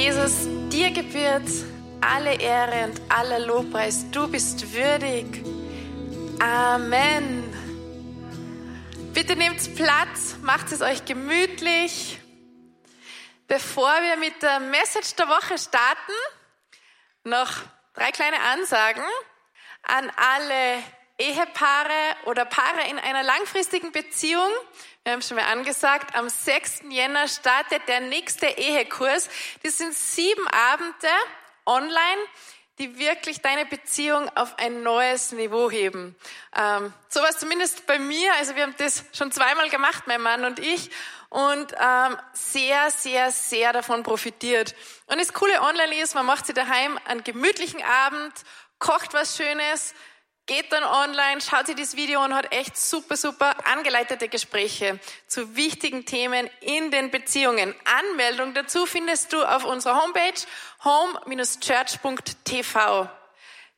Jesus, dir gebührt alle Ehre und aller Lobpreis. Du bist würdig. Amen. Bitte nehmt Platz, macht es euch gemütlich. Bevor wir mit der Message der Woche starten, noch 3 kleine Ansagen an alle Ehepaare oder Paare in einer langfristigen Beziehung. Wir haben schon mal angesagt, am 6. Jänner startet der nächste Ehekurs. Das sind 7 Abende online, die wirklich deine Beziehung auf ein neues Niveau heben. So war es zumindest bei mir. Also wir haben das schon 2-mal gemacht, mein Mann und ich, und sehr, sehr, sehr davon profitiert. Und das Coole online ist, man macht sie daheim an gemütlichen Abend, kocht was Schönes, geht dann online, schaut sich das Video und hat echt super, super angeleitete Gespräche zu wichtigen Themen in den Beziehungen. Anmeldung dazu findest du auf unserer Homepage home-church.tv.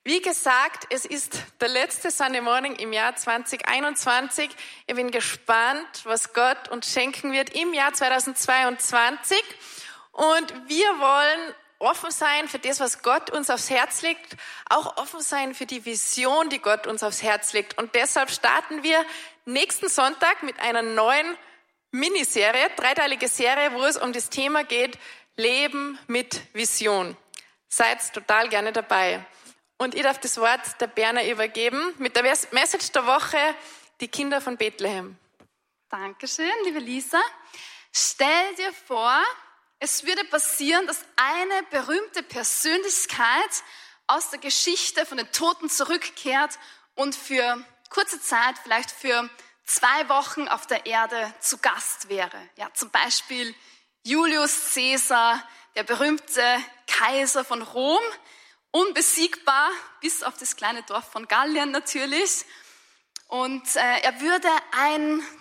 Wie gesagt, es ist der letzte Sunday Morning im Jahr 2021. Ich bin gespannt, was Gott uns schenken wird im Jahr 2022. Und wir wollen offen sein für das, was Gott uns aufs Herz legt, auch offen sein für die Vision, die Gott uns aufs Herz legt. Und deshalb starten wir nächsten Sonntag mit einer neuen Miniserie, dreiteilige Serie, wo es um das Thema geht, Leben mit Vision. Seid total gerne dabei. Und ich darf das Wort der Berner übergeben mit der Message der Woche, die Kinder von Bethlehem. Dankeschön, liebe Lisa. Stell dir vor, es würde passieren, dass eine berühmte Persönlichkeit aus der Geschichte von den Toten zurückkehrt und für kurze Zeit, vielleicht für 2 Wochen auf der Erde zu Gast wäre. Ja, zum Beispiel Julius Caesar, der berühmte Kaiser von Rom, unbesiegbar, bis auf das kleine Dorf von Gallien natürlich. Und er würde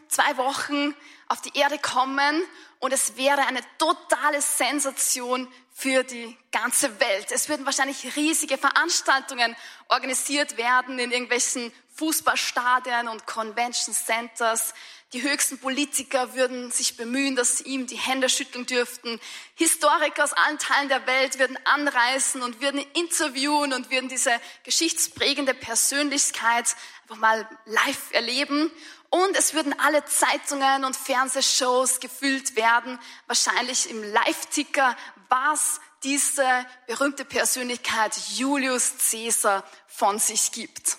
2 Wochen auf die Erde kommen und es wäre eine totale Sensation für die ganze Welt. Es würden wahrscheinlich riesige Veranstaltungen organisiert werden in irgendwelchen Fußballstadien und Convention Centers. Die höchsten Politiker würden sich bemühen, dass sie ihm die Hände schütteln dürften. Historiker aus allen Teilen der Welt würden anreisen und würden interviewen und würden diese geschichtsprägende Persönlichkeit einfach mal live erleben. Und es würden alle Zeitungen und Fernsehshows gefüllt werden, wahrscheinlich im Live-Ticker, was diese berühmte Persönlichkeit Julius Caesar von sich gibt.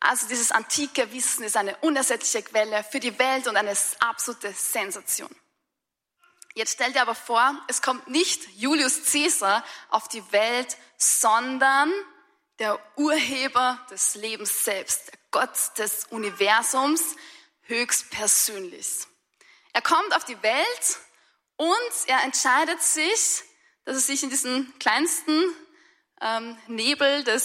Also dieses antike Wissen ist eine unersättliche Quelle für die Welt und eine absolute Sensation. Jetzt stell dir aber vor, es kommt nicht Julius Caesar auf die Welt, sondern der Urheber des Lebens selbst, der Gott des Universums, höchstpersönlich. Er kommt auf die Welt und er entscheidet sich, dass er sich in diesen kleinsten Nebel der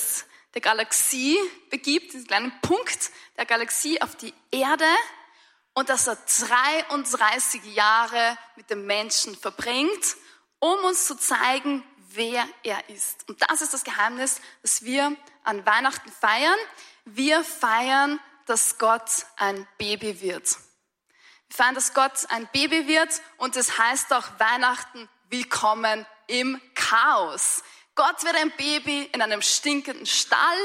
Galaxie begibt, diesen kleinen Punkt der Galaxie auf die Erde, und dass er 33 Jahre mit dem Menschen verbringt, um uns zu zeigen, wer er ist. Und das ist das Geheimnis, das wir an Weihnachten feiern. Wir feiern, dass Gott ein Baby wird. Wir feiern, dass Gott ein Baby wird, und das heißt auch Weihnachten, willkommen im Chaos. Gott wird ein Baby in einem stinkenden Stall.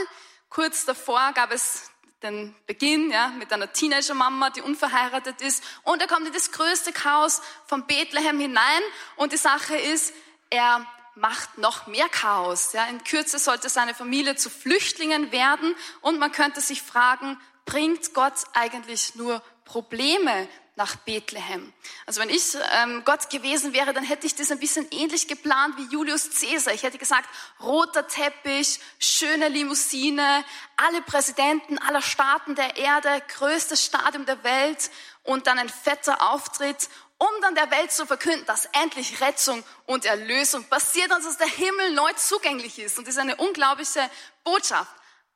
Kurz davor gab es den Beginn, ja, mit einer Teenager-Mama, die unverheiratet ist. Und er kommt in das größte Chaos von Bethlehem hinein. Und die Sache ist, er macht noch mehr Chaos. Ja. In Kürze sollte seine Familie zu Flüchtlingen werden. Und man könnte sich fragen, bringt Gott eigentlich nur Probleme nach Bethlehem? Also wenn ich Gott gewesen wäre, dann hätte ich das ein bisschen ähnlich geplant wie Julius Caesar. Ich hätte gesagt, roter Teppich, schöne Limousine, alle Präsidenten aller Staaten der Erde, größtes Stadion der Welt und dann ein fetter Auftritt, um dann der Welt zu verkünden, dass endlich Rettung und Erlösung passiert und dass der Himmel neu zugänglich ist. Und das ist eine unglaubliche Botschaft.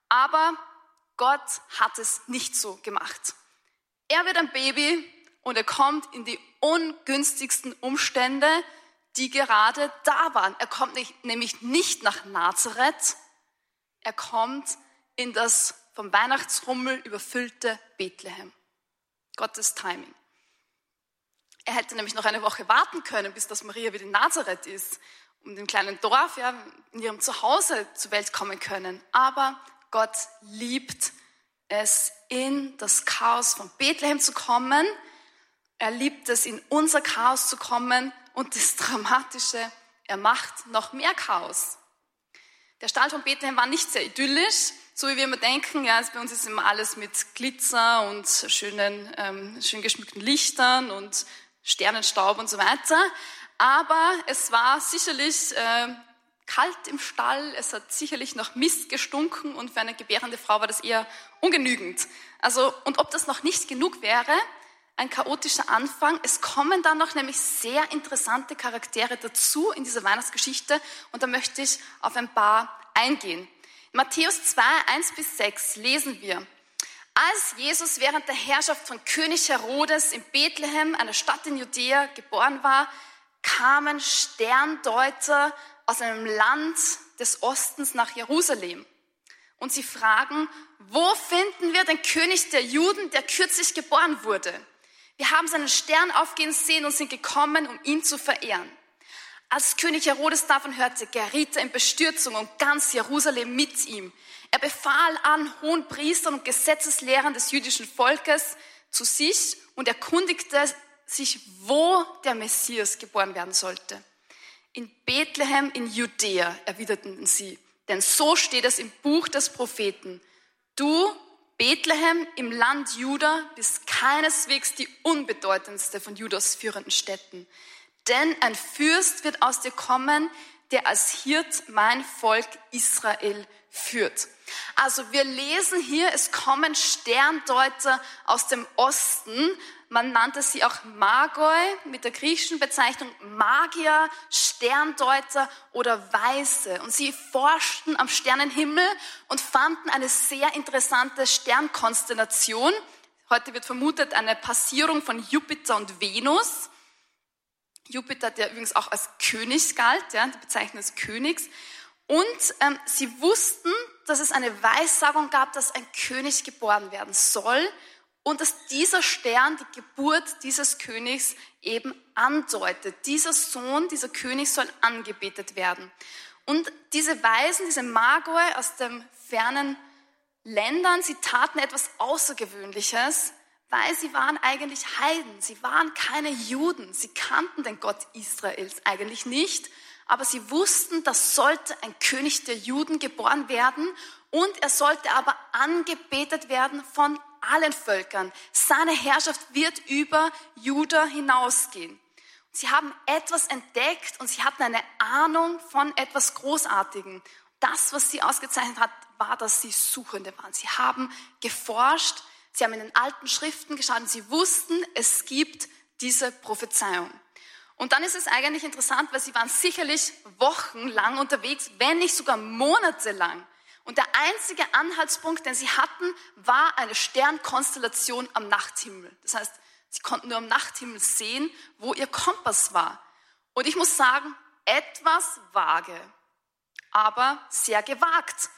Aber Gott hat es nicht so gemacht. Er wird ein Baby und er kommt in die ungünstigsten Umstände, die gerade da waren. Er kommt nämlich nicht nach Nazareth, er kommt in das vom Weihnachtsrummel überfüllte Bethlehem. Gottes Timing. Er hätte nämlich noch eine Woche warten können, bis das Maria wieder in Nazareth ist, um dem kleinen Dorf, ja, in ihrem Zuhause zur Welt kommen können. Aber Gott liebt es, in das Chaos von Bethlehem zu kommen. Er liebt es, in unser Chaos zu kommen. Und das Dramatische, er macht noch mehr Chaos. Der Stall von Bethlehem war nicht sehr idyllisch, so wie wir immer denken. Ja, bei uns ist immer alles mit Glitzer und schön geschmückten Lichtern und Sternenstaub und so weiter. Aber es war sicherlich kalt im Stall, es hat sicherlich noch Mist gestunken und für eine gebärende Frau war das eher ungenügend. Also, und ob das noch nicht genug wäre, ein chaotischer Anfang, es kommen dann noch nämlich sehr interessante Charaktere dazu in dieser Weihnachtsgeschichte und da möchte ich auf ein paar eingehen. Matthäus 2, 1-6 lesen wir. Als Jesus während der Herrschaft von König Herodes in Bethlehem, einer Stadt in Judäa, geboren war, kamen Sterndeuter aus einem Land des Ostens nach Jerusalem. Und sie fragen, wo finden wir den König der Juden, der kürzlich geboren wurde? Wir haben seinen Stern aufgehen sehen und sind gekommen, um ihn zu verehren. Als König Herodes davon hörte, geriet er in Bestürzung und ganz Jerusalem mit ihm. Er befahl an hohen Priestern und Gesetzeslehrern des jüdischen Volkes zu sich und erkundigte sich, wo der Messias geboren werden sollte. In Bethlehem in Judäa, erwiderten sie, denn so steht es im Buch des Propheten. Du, Bethlehem, im Land Juda, bist keineswegs die unbedeutendste von Judas führenden Städten. Denn ein Fürst wird aus dir kommen, der als Hirt mein Volk Israel führt. Also wir lesen hier, es kommen Sterndeuter aus dem Osten. Man nannte sie auch Magoi mit der griechischen Bezeichnung Magier, Sterndeuter oder Weise. Und sie forschten am Sternenhimmel und fanden eine sehr interessante Sternkonstellation. Heute wird vermutet eine Passierung von Jupiter und Venus. Jupiter, der übrigens auch als König galt, ja, die Bezeichnung des Königs. Und sie wussten, dass es eine Weissagung gab, dass ein König geboren werden soll und dass dieser Stern die Geburt dieses Königs eben andeutet. Dieser Sohn, dieser König soll angebetet werden. Und diese Weisen, diese Magoi aus den fernen Ländern, sie taten etwas Außergewöhnliches, weil sie waren eigentlich Heiden, sie waren keine Juden, sie kannten den Gott Israels eigentlich nicht, aber sie wussten, das sollte ein König der Juden geboren werden und er sollte aber angebetet werden von allen Völkern. Seine Herrschaft wird über Juda hinausgehen. Sie haben etwas entdeckt und sie hatten eine Ahnung von etwas Großartigem. Das, was sie ausgezeichnet hat, war, dass sie Suchende waren. Sie haben geforscht. Sie haben in den alten Schriften geschaut und sie wussten, es gibt diese Prophezeiung. Und dann ist es eigentlich interessant, weil sie waren sicherlich wochenlang unterwegs, wenn nicht sogar monatelang. Und der einzige Anhaltspunkt, den sie hatten, war eine Sternkonstellation am Nachthimmel. Das heißt, sie konnten nur am Nachthimmel sehen, wo ihr Kompass war. Und ich muss sagen, etwas vage, aber sehr gewagt.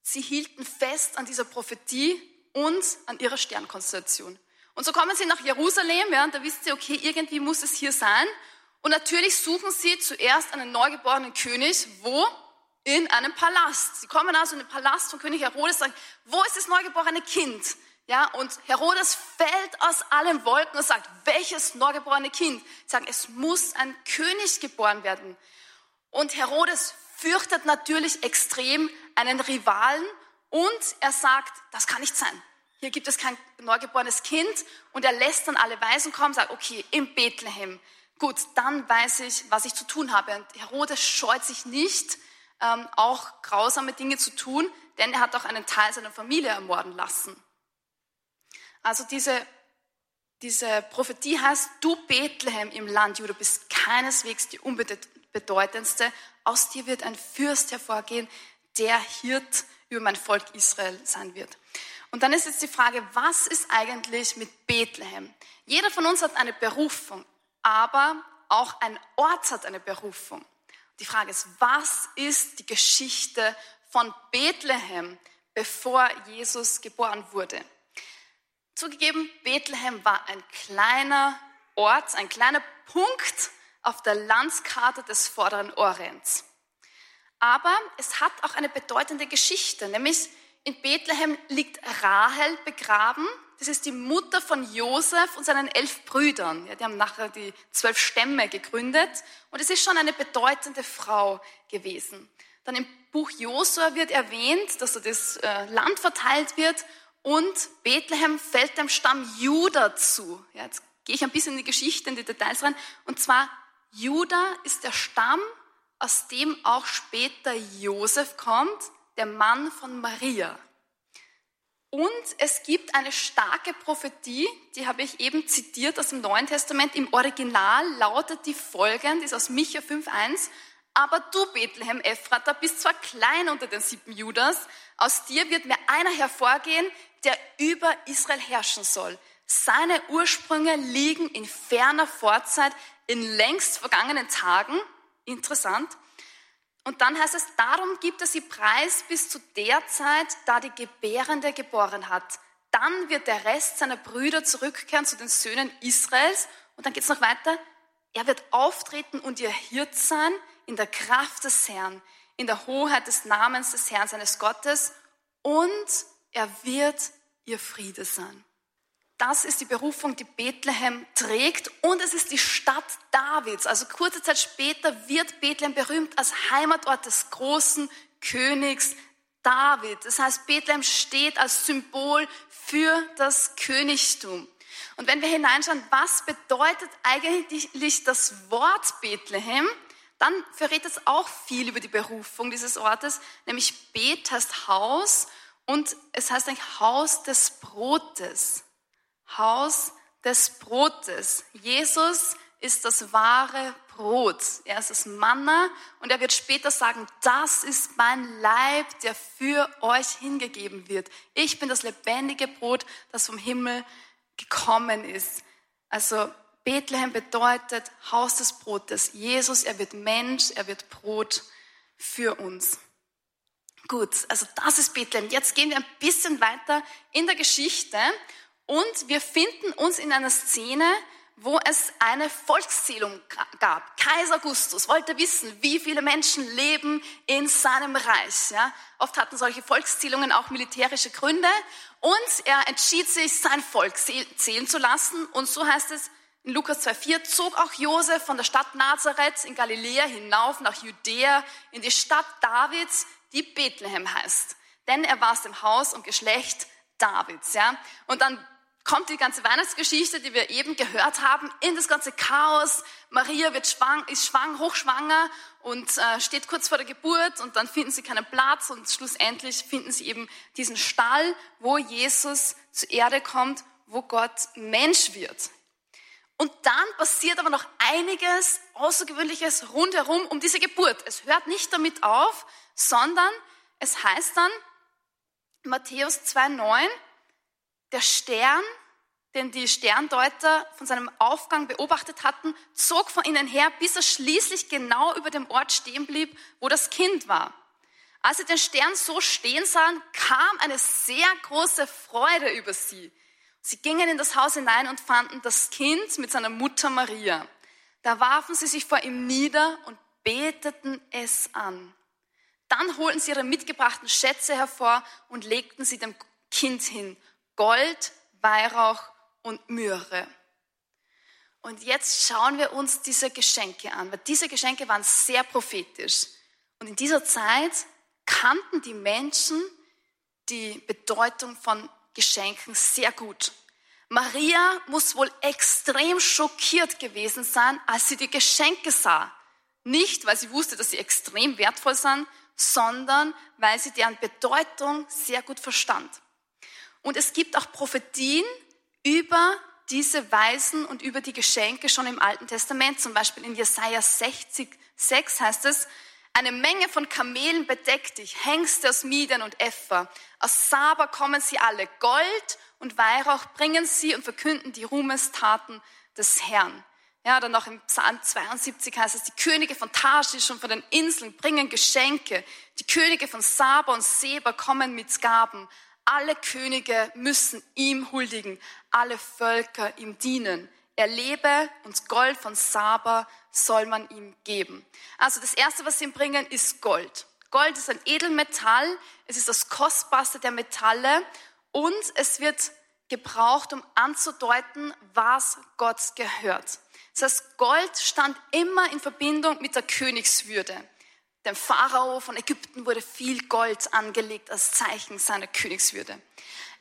Sie hielten fest an dieser Prophetie und an ihrer Sternkonstellation. Und so kommen sie nach Jerusalem, ja, und da wissen sie, okay, irgendwie muss es hier sein. Und natürlich suchen sie zuerst einen neugeborenen König, wo? In einem Palast. Sie kommen also in den Palast von König Herodes und sagen, wo ist das neugeborene Kind? Ja, und Herodes fällt aus allen Wolken und sagt, welches neugeborene Kind? Sie sagen, es muss ein König geboren werden. Und Herodes fürchtet natürlich extrem einen Rivalen, und er sagt, das kann nicht sein. Hier gibt es kein neugeborenes Kind. Und er lässt dann alle Weisen kommen und sagt, okay, in Bethlehem. Gut, dann weiß ich, was ich zu tun habe. Und Herodes scheut sich nicht, auch grausame Dinge zu tun, denn er hat auch einen Teil seiner Familie ermorden lassen. Also diese Prophetie heißt, du Bethlehem im Land Juda bist keineswegs die unbedeutendste. Aus dir wird ein Fürst hervorgehen, der Hirt über mein Volk Israel sein wird. Und dann ist jetzt die Frage, was ist eigentlich mit Bethlehem? Jeder von uns hat eine Berufung, aber auch ein Ort hat eine Berufung. Die Frage ist, was ist die Geschichte von Bethlehem, bevor Jesus geboren wurde? Zugegeben, Bethlehem war ein kleiner Ort, ein kleiner Punkt auf der Landkarte des Vorderen Orients. Aber es hat auch eine bedeutende Geschichte, nämlich in Bethlehem liegt Rahel begraben. Das ist die Mutter von Josef und seinen 11 Brüdern. Ja, die haben nachher die 12 Stämme gegründet. Und es ist schon eine bedeutende Frau gewesen. Dann im Buch Josua wird erwähnt, dass das Land verteilt wird und Bethlehem fällt dem Stamm Juda zu. Ja, jetzt gehe ich ein bisschen in die Geschichte, in die Details rein. Und zwar, Juda ist der Stamm, aus dem auch später Josef kommt, der Mann von Maria. Und es gibt eine starke Prophetie, die habe ich eben zitiert aus dem Neuen Testament. Im Original lautet die folgend, ist aus Micha 5,1. Aber du, Bethlehem Ephrata, bist zwar klein unter den 7 Judas, aus dir wird mir einer hervorgehen, der über Israel herrschen soll. Seine Ursprünge liegen in ferner Vorzeit, in längst vergangenen Tagen. Interessant. Und dann heißt es, darum gibt er sie preis bis zu der Zeit, da die Gebärende geboren hat. Dann wird der Rest seiner Brüder zurückkehren zu den Söhnen Israels. Und dann geht es noch weiter. Er wird auftreten und ihr Hirt sein in der Kraft des Herrn, in der Hoheit des Namens des Herrn, seines Gottes. Und er wird ihr Friede sein. Das ist die Berufung, die Bethlehem trägt, und es ist die Stadt Davids. Also kurze Zeit später wird Bethlehem berühmt als Heimatort des großen Königs David. Das heißt, Bethlehem steht als Symbol für das Königtum. Und wenn wir hineinschauen, was bedeutet eigentlich das Wort Bethlehem, dann verrät es auch viel über die Berufung dieses Ortes, nämlich Beth heißt Haus und es heißt eigentlich Haus des Brotes. Haus des Brotes. Jesus ist das wahre Brot. Er ist das Manna und er wird später sagen, das ist mein Leib, der für euch hingegeben wird. Ich bin das lebendige Brot, das vom Himmel gekommen ist. Also Bethlehem bedeutet Haus des Brotes. Jesus, er wird Mensch, er wird Brot für uns. Gut, also das ist Bethlehem. Jetzt gehen wir ein bisschen weiter in der Geschichte. Und wir finden uns in einer Szene, wo es eine Volkszählung gab. Kaiser Augustus wollte wissen, wie viele Menschen leben in seinem Reich. Ja, oft hatten solche Volkszählungen auch militärische Gründe. Und er entschied sich, sein Volk zählen zu lassen. Und so heißt es in Lukas 2,4, zog auch Josef von der Stadt Nazareth in Galiläa hinauf nach Judäa in die Stadt Davids, die Bethlehem heißt. Denn er war aus dem Haus und Geschlecht Davids. Ja, und dann kommt die ganze Weihnachtsgeschichte, die wir eben gehört haben, in das ganze Chaos. Maria ist hochschwanger und steht kurz vor der Geburt und dann finden sie keinen Platz und schlussendlich finden sie eben diesen Stall, wo Jesus zur Erde kommt, wo Gott Mensch wird. Und dann passiert aber noch einiges Außergewöhnliches rundherum um diese Geburt. Es hört nicht damit auf, sondern es heißt dann, Matthäus 2,9, der Stern, den die Sterndeuter von seinem Aufgang beobachtet hatten, zog von ihnen her, bis er schließlich genau über dem Ort stehen blieb, wo das Kind war. Als sie den Stern so stehen sahen, kam eine sehr große Freude über sie. Sie gingen in das Haus hinein und fanden das Kind mit seiner Mutter Maria. Da warfen sie sich vor ihm nieder und beteten es an. Dann holten sie ihre mitgebrachten Schätze hervor und legten sie dem Kind hin. Gold, Weihrauch und Myrrhe. Und jetzt schauen wir uns diese Geschenke an, weil diese Geschenke waren sehr prophetisch. Und in dieser Zeit kannten die Menschen die Bedeutung von Geschenken sehr gut. Maria muss wohl extrem schockiert gewesen sein, als sie die Geschenke sah. Nicht, weil sie wusste, dass sie extrem wertvoll sind, sondern weil sie deren Bedeutung sehr gut verstand. Und es gibt auch Prophetien über diese Weisen und über die Geschenke schon im Alten Testament. Zum Beispiel in Jesaja 60,6 heißt es, eine Menge von Kamelen bedeckt dich, Hengste aus Midian und Ephah. Aus Saba kommen sie alle, Gold und Weihrauch bringen sie und verkünden die Ruhmestaten des Herrn. Ja, dann noch im Psalm 72 heißt es, die Könige von Tarschisch und von den Inseln bringen Geschenke. Die Könige von Saba und Seba kommen mit Gaben. Alle Könige müssen ihm huldigen, alle Völker ihm dienen. Er lebe und Gold von Saba soll man ihm geben. Also das Erste, was sie ihm bringen, ist Gold. Gold ist ein Edelmetall, es ist das Kostbarste der Metalle und es wird gebraucht, um anzudeuten, was Gott gehört. Das heißt, Gold stand immer in Verbindung mit der Königswürde. Dem Pharao von Ägypten wurde viel Gold angelegt als Zeichen seiner Königswürde.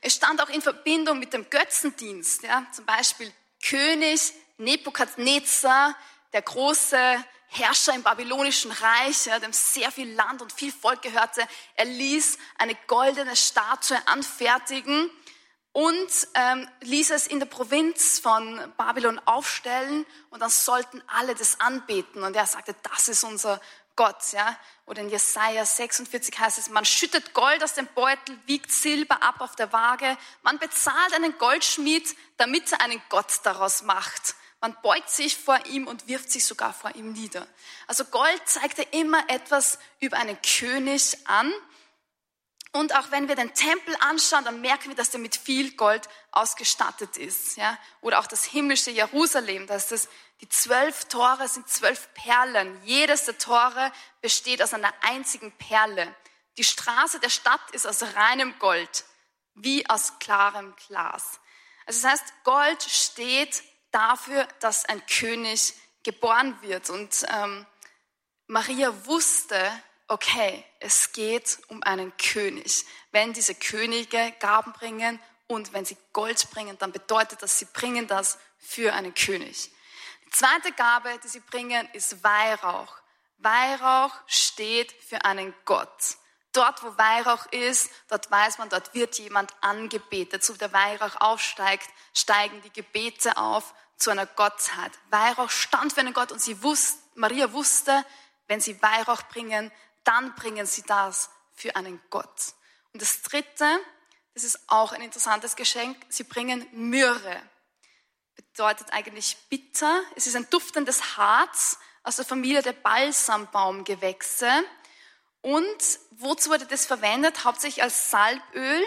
Es stand auch in Verbindung mit dem Götzendienst, ja, zum Beispiel König Nebukadnezar, der große Herrscher im babylonischen Reich, ja, dem sehr viel Land und viel Volk gehörte. Er ließ eine goldene Statue anfertigen und ließ es in der Provinz von Babylon aufstellen und dann sollten alle das anbeten. Und er sagte, das ist unser Gott, ja. Oder in Jesaja 46 heißt es, man schüttet Gold aus dem Beutel, wiegt Silber ab auf der Waage, man bezahlt einen Goldschmied, damit er einen Gott daraus macht. Man beugt sich vor ihm und wirft sich sogar vor ihm nieder. Also Gold zeigte immer etwas über einen König an. Und auch wenn wir den Tempel anschauen, dann merken wir, dass der mit viel Gold ausgestattet ist. Ja? Oder auch das himmlische Jerusalem, dass das die 12 Tore sind 12 Perlen. Jedes der Tore besteht aus einer einzigen Perle. Die Straße der Stadt ist aus reinem Gold, wie aus klarem Glas. Also das heißt, Gold steht dafür, dass ein König geboren wird. Und Maria wusste, okay, es geht um einen König. Wenn diese Könige Gaben bringen und wenn sie Gold bringen, dann bedeutet das, sie bringen das für einen König. Die zweite Gabe, die sie bringen, ist Weihrauch. Weihrauch steht für einen Gott. Dort, wo Weihrauch ist, dort weiß man, dort wird jemand angebetet. So wie der Weihrauch aufsteigt, steigen die Gebete auf zu einer Gottheit. Weihrauch stand für einen Gott und Maria wusste, wenn sie Weihrauch bringen, dann bringen sie das für einen Gott. Und das Dritte, das ist auch ein interessantes Geschenk, sie bringen Myrrhe. Bedeutet eigentlich bitter. Es ist ein duftendes Harz aus der Familie der Balsambaumgewächse. Und wozu wurde das verwendet? Hauptsächlich als Salböl.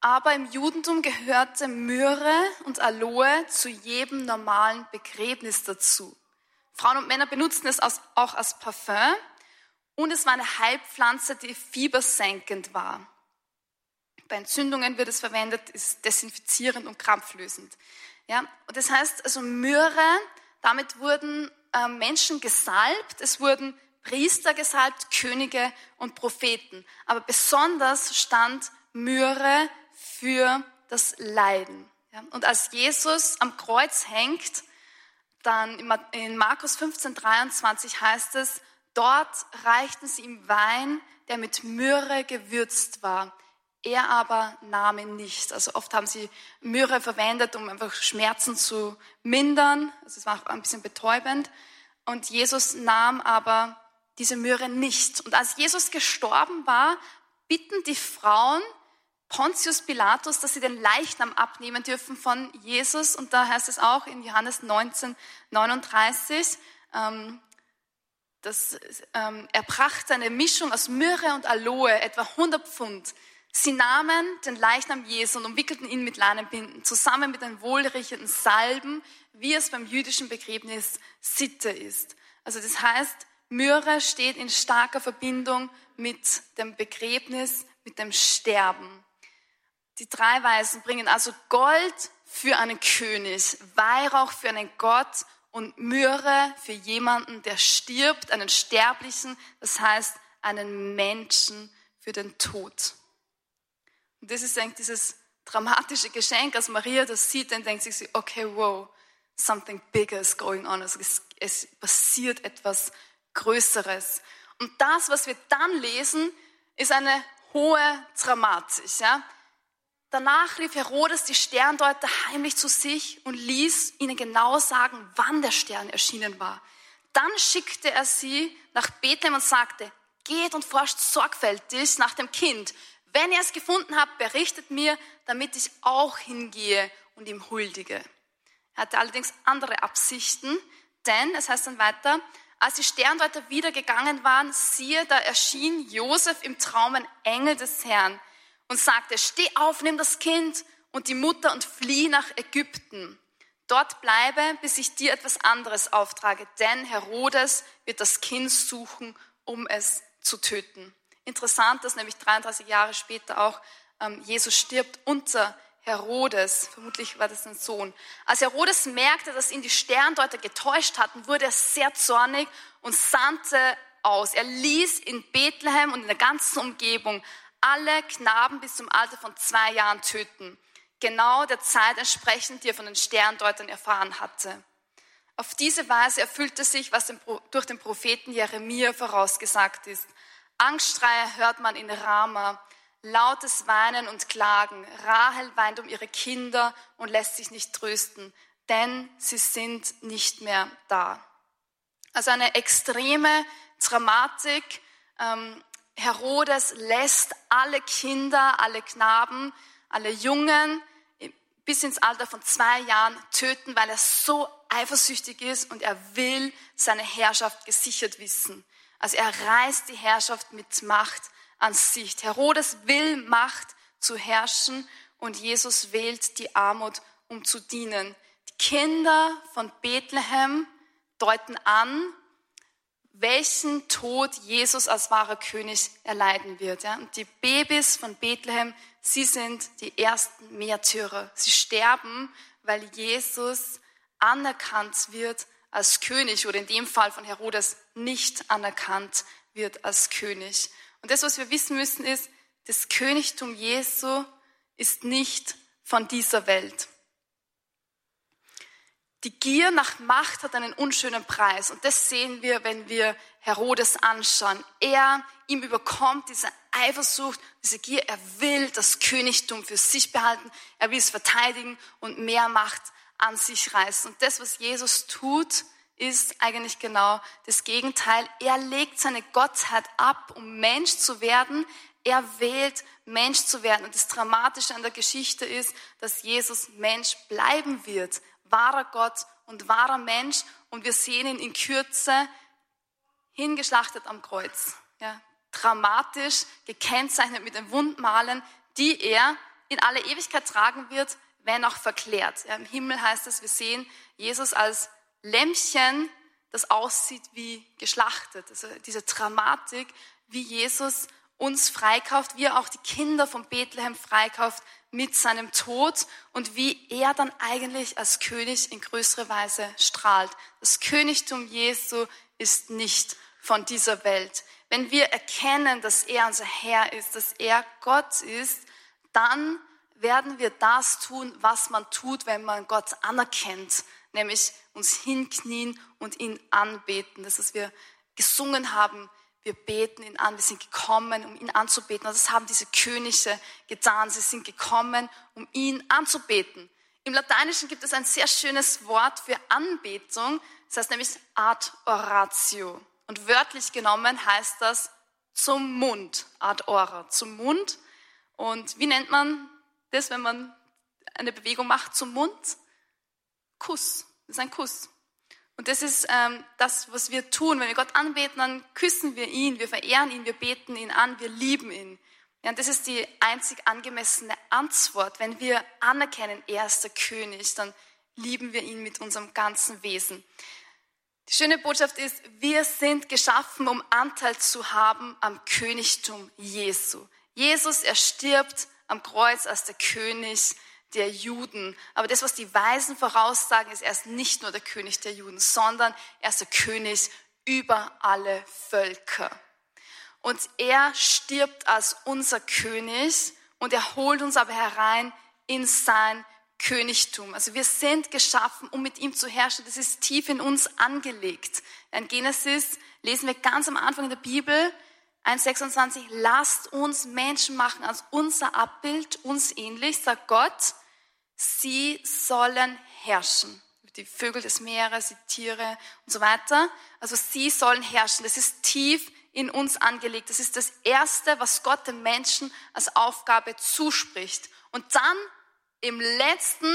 Aber im Judentum gehörte Myrrhe und Aloe zu jedem normalen Begräbnis dazu. Frauen und Männer benutzten es auch als Parfüm. Und es war eine Heilpflanze, die fiebersenkend war. Bei Entzündungen wird es verwendet, ist desinfizierend und krampflösend. Ja? Und das heißt, also Myrrhe, damit wurden Menschen gesalbt, es wurden Priester gesalbt, Könige und Propheten. Aber besonders stand Myrrhe für das Leiden. Ja? Und als Jesus am Kreuz hängt, dann in Markus 15,23 heißt es, dort reichten sie ihm Wein, der mit Myrrhe gewürzt war. Er aber nahm ihn nicht. Also oft haben sie Myrrhe verwendet, um einfach Schmerzen zu mindern. Also es war auch ein bisschen betäubend. Und Jesus nahm aber diese Myrrhe nicht. Und als Jesus gestorben war, bitten die Frauen Pontius Pilatus, dass sie den Leichnam abnehmen dürfen von Jesus. Und da heißt es auch in Johannes 19,39, er brachte eine Mischung aus Myrrhe und Aloe, etwa 100 Pfund. Sie nahmen den Leichnam Jesu und umwickelten ihn mit Leinenbinden, zusammen mit den wohlriechenden Salben, wie es beim jüdischen Begräbnis Sitte ist. Also das heißt, Myrrhe steht in starker Verbindung mit dem Begräbnis, mit dem Sterben. Die drei Weisen bringen also Gold für einen König, Weihrauch für einen Gott und Myrrhe für jemanden, der stirbt, einen Sterblichen, das heißt einen Menschen für den Tod. Und das ist eigentlich dieses dramatische Geschenk, als Maria das sieht, dann denkt sich, okay, wow, something bigger is going on. Also es passiert etwas Größeres. Und das, was wir dann lesen, ist eine hohe Dramatik, ja. Danach rief Herodes die Sterndeuter heimlich zu sich und ließ ihnen genau sagen, wann der Stern erschienen war. Dann schickte er sie nach Bethlehem und sagte, geht und forscht sorgfältig nach dem Kind. Wenn ihr es gefunden habt, berichtet mir, damit ich auch hingehe und ihm huldige. Er hatte allerdings andere Absichten, denn, es heißt dann weiter, als die Sterndeuter wieder gegangen waren, siehe, da erschien Josef im Traum ein Engel des Herrn und sagte, steh auf, nimm das Kind und die Mutter und flieh nach Ägypten. Dort bleibe, bis ich dir etwas anderes auftrage, denn Herodes wird das Kind suchen, um es zu töten. Interessant, dass nämlich 33 Jahre später auch Jesus stirbt unter Herodes, vermutlich war das sein Sohn. Als Herodes merkte, dass ihn die Sterndeuter getäuscht hatten, wurde er sehr zornig und sandte aus. Er ließ in Bethlehem und in der ganzen Umgebung alle Knaben bis zum Alter von 2 Jahren töten. Genau der Zeit entsprechend, die er von den Sterndeutern erfahren hatte. Auf diese Weise erfüllte sich, was durch den Propheten Jeremia vorausgesagt ist. Angstschreie hört man in Rama, lautes Weinen und Klagen. Rahel weint um ihre Kinder und lässt sich nicht trösten, denn sie sind nicht mehr da. Also eine extreme Dramatik. Herodes lässt alle Kinder, alle Knaben, alle Jungen bis ins Alter von 2 Jahren töten, weil er so eifersüchtig ist und er will seine Herrschaft gesichert wissen. Also er reißt die Herrschaft mit Macht an sich. Herodes will Macht zu herrschen und Jesus wählt die Armut, um zu dienen. Die Kinder von Bethlehem deuten an, welchen Tod Jesus als wahrer König erleiden wird. Ja? Und die Babys von Bethlehem, sie sind die ersten Märtyrer. Sie sterben, weil Jesus anerkannt wird als König oder in dem Fall von Herodes nicht anerkannt wird als König. Und das, was wir wissen müssen, ist, das Königtum Jesu ist nicht von dieser Welt. Die Gier nach Macht hat einen unschönen Preis und das sehen wir, wenn wir Herodes anschauen. Ihm überkommt diese Eifersucht, diese Gier. Er will das Königtum für sich behalten, er will es verteidigen und mehr Macht an sich reißen. Und das, was Jesus tut, ist eigentlich genau das Gegenteil. Er legt seine Gottheit ab, um Mensch zu werden. Er wählt, Mensch zu werden. Und das Dramatische an der Geschichte ist, dass Jesus Mensch bleiben wird. Wahrer Gott und wahrer Mensch, und wir sehen ihn in Kürze hingeschlachtet am Kreuz. Ja, dramatisch, gekennzeichnet mit den Wundmalen, die er in alle Ewigkeit tragen wird, wenn auch verklärt. Ja, im Himmel heißt es, wir sehen Jesus als Lämmchen, das aussieht wie geschlachtet. Also diese Dramatik, wie Jesus uns freikauft, wie er auch die Kinder von Bethlehem freikauft mit seinem Tod und wie er dann eigentlich als König in größerer Weise strahlt. Das Königtum Jesu ist nicht von dieser Welt. Wenn wir erkennen, dass er unser Herr ist, dass er Gott ist, dann werden wir das tun, was man tut, wenn man Gott anerkennt, nämlich uns hinknien und ihn anbeten. Das, was wir gesungen haben, wir beten ihn an, wir sind gekommen, um ihn anzubeten. Und das haben diese Könige getan. Sie sind gekommen, um ihn anzubeten. Im Lateinischen gibt es ein sehr schönes Wort für Anbetung. Das heißt nämlich ad oratio. Und wörtlich genommen heißt das zum Mund. Ad ora, zum Mund. Und wie nennt man das, wenn man eine Bewegung macht zum Mund? Kuss. Das ist ein Kuss. Und das ist das, was wir tun. Wenn wir Gott anbeten, dann küssen wir ihn, wir verehren ihn, wir beten ihn an, wir lieben ihn. Ja, und das ist die einzig angemessene Antwort. Wenn wir anerkennen, er ist der König, dann lieben wir ihn mit unserem ganzen Wesen. Die schöne Botschaft ist, wir sind geschaffen, um Anteil zu haben am Königtum Jesu. Jesus, er stirbt am Kreuz als der König der Juden. Aber das, was die Weisen voraussagen, ist, er ist nicht nur der König der Juden, sondern er ist der König über alle Völker. Und er stirbt als unser König und er holt uns aber herein in sein Königtum. Also wir sind geschaffen, um mit ihm zu herrschen. Das ist tief in uns angelegt. In Genesis lesen wir ganz am Anfang in der Bibel, 1,26, lasst uns Menschen machen als unser Abbild, uns ähnlich, sagt Gott, sie sollen herrschen. Die Vögel des Meeres, die Tiere und so weiter. Also sie sollen herrschen. Das ist tief in uns angelegt. Das ist das Erste, was Gott dem Menschen als Aufgabe zuspricht. Und dann im letzten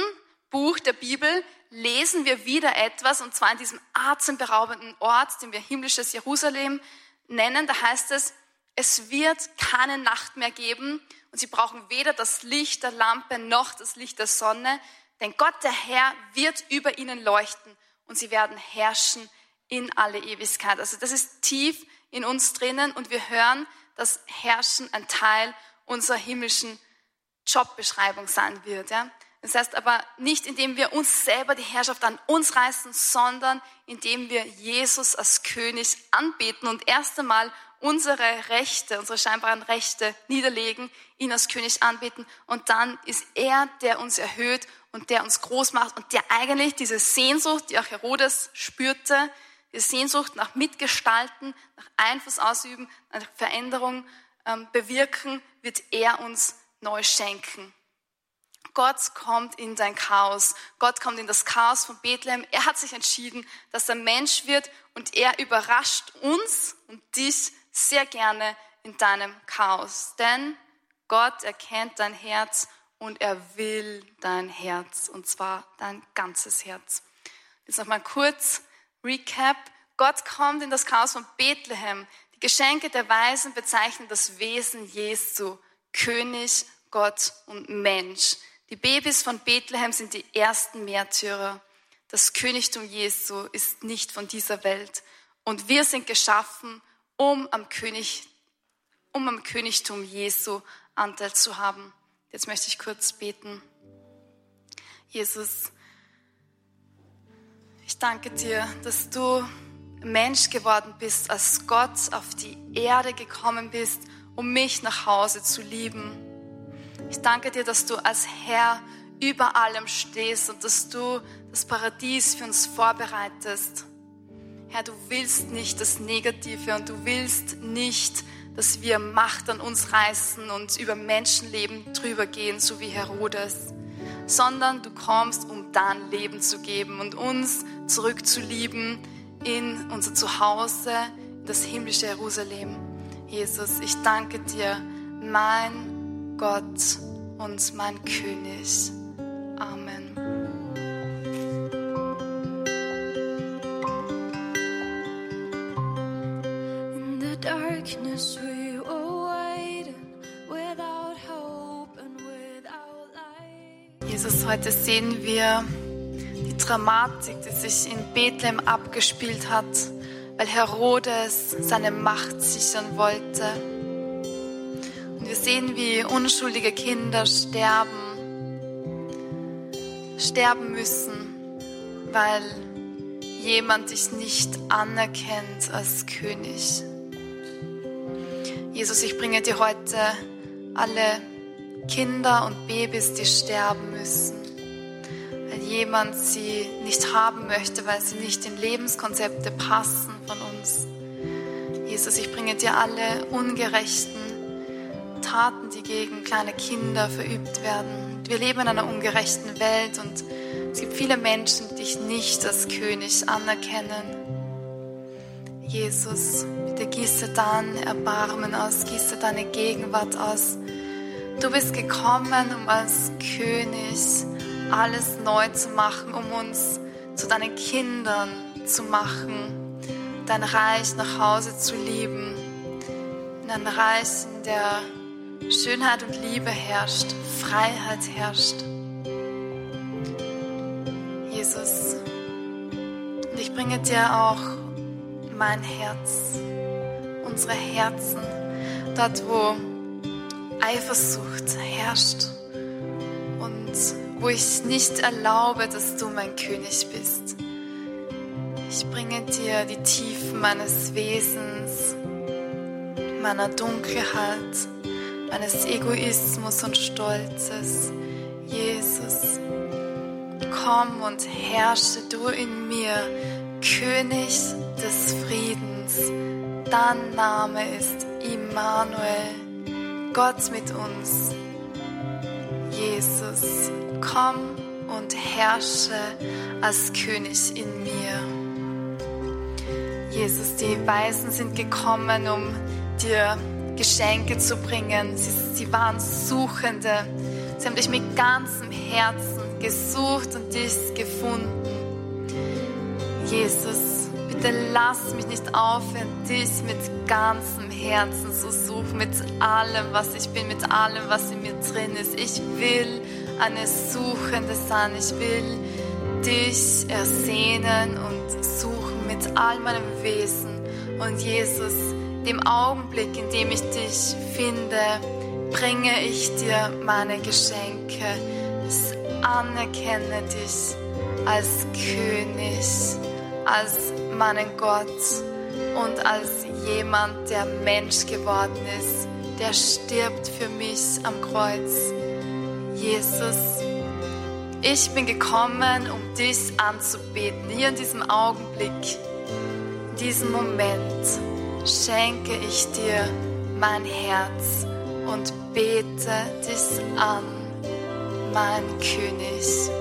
Buch der Bibel lesen wir wieder etwas, und zwar in diesem atemberaubenden Ort, den wir himmlisches Jerusalem nennen. Da heißt es, es wird keine Nacht mehr geben und sie brauchen weder das Licht der Lampe noch das Licht der Sonne, Denn Gott, der Herr, wird über ihnen leuchten und sie werden herrschen in alle Ewigkeit. Also das ist tief in uns drinnen und wir hören, dass Herrschen ein Teil unserer himmlischen Jobbeschreibung sein wird. Ja? Das heißt aber nicht, indem wir uns selber die Herrschaft an uns reißen, sondern indem wir Jesus als König anbeten und erst einmal unsere Rechte, unsere scheinbaren Rechte niederlegen, ihn als König anbeten und dann ist er, der uns erhöht und der uns groß macht und der eigentlich diese Sehnsucht, die auch Herodes spürte, diese Sehnsucht nach Mitgestalten, nach Einfluss ausüben, nach Veränderung bewirken, wird er uns neu schenken. Gott kommt in dein Chaos. Gott kommt in das Chaos von Bethlehem. Er hat sich entschieden, dass er Mensch wird und er überrascht uns und dich sehr gerne in deinem Chaos. Denn Gott erkennt dein Herz und er will dein Herz und zwar dein ganzes Herz. Jetzt nochmal kurz Recap. Gott kommt in das Chaos von Bethlehem. Die Geschenke der Weisen bezeichnen das Wesen Jesu, König, Gott und Mensch. Die Babys von Bethlehem sind die ersten Märtyrer. Das Königtum Jesu ist nicht von dieser Welt. Und wir sind geschaffen, um am Königtum Jesu Anteil zu haben. Jetzt möchte ich kurz beten. Jesus, ich danke dir, dass du Mensch geworden bist, als Gott auf die Erde gekommen bist, um mich nach Hause zu lieben. Ich danke dir, dass du als Herr über allem stehst und dass du das Paradies für uns vorbereitest. Herr, du willst nicht das Negative und du willst nicht, dass wir Macht an uns reißen und über Menschenleben drüber gehen, so wie Herodes, sondern du kommst, um dein Leben zu geben und uns zurückzulieben in unser Zuhause, in das himmlische Jerusalem. Jesus, ich danke dir, mein Gott und mein König. Amen. In the darkness we were waiting without hope and without light. Jesus, heute sehen wir die Dramatik, die sich in Bethlehem abgespielt hat, weil Herodes seine Macht sichern wollte. Und wir sehen, wie unschuldige Kinder sterben müssen, weil jemand dich nicht anerkennt als König. Jesus, ich bringe dir heute alle Kinder und Babys, die sterben müssen, weil jemand sie nicht haben möchte, weil sie nicht in Lebenskonzepte passen von uns. Jesus, ich bringe dir alle ungerechten Taten, die gegen kleine Kinder verübt werden. Wir leben in einer ungerechten Welt und es gibt viele Menschen, die dich nicht als König anerkennen. Jesus, bitte gieße dein Erbarmen aus, gieße deine Gegenwart aus. Du bist gekommen, um als König alles neu zu machen, um uns zu deinen Kindern zu machen, dein Reich nach Hause zu lieben, in ein Reich, in der Schönheit und Liebe herrscht, Freiheit herrscht. Jesus, und ich bringe dir auch mein Herz, unsere Herzen, dort, wo Eifersucht herrscht und wo ich nicht erlaube, dass du mein König bist. Ich bringe dir die Tiefen meines Wesens, meiner Dunkelheit, meines Egoismus und Stolzes. Jesus, komm und herrsche du in mir, König des Friedens. Dein Name ist Immanuel, Gott mit uns. Jesus, komm und herrsche als König in mir. Jesus, die Weisen sind gekommen, um dir Geschenke zu bringen. Sie waren Suchende. Sie haben dich mit ganzem Herzen gesucht und dich gefunden. Jesus, bitte lass mich nicht aufhören, dich mit ganzem Herzen zu suchen, mit allem, was ich bin, mit allem, was in mir drin ist. Ich will eine Suchende sein. Ich will dich ersehnen und suchen mit all meinem Wesen. Und Jesus, dem Augenblick, in dem ich dich finde, bringe ich dir meine Geschenke. Ich anerkenne dich als König, als meinen Gott und als jemand, der Mensch geworden ist, der stirbt für mich am Kreuz. Jesus, ich bin gekommen, um dich anzubeten. Hier in diesem Augenblick, in diesem Moment schenke ich dir mein Herz und bete dich an, mein König.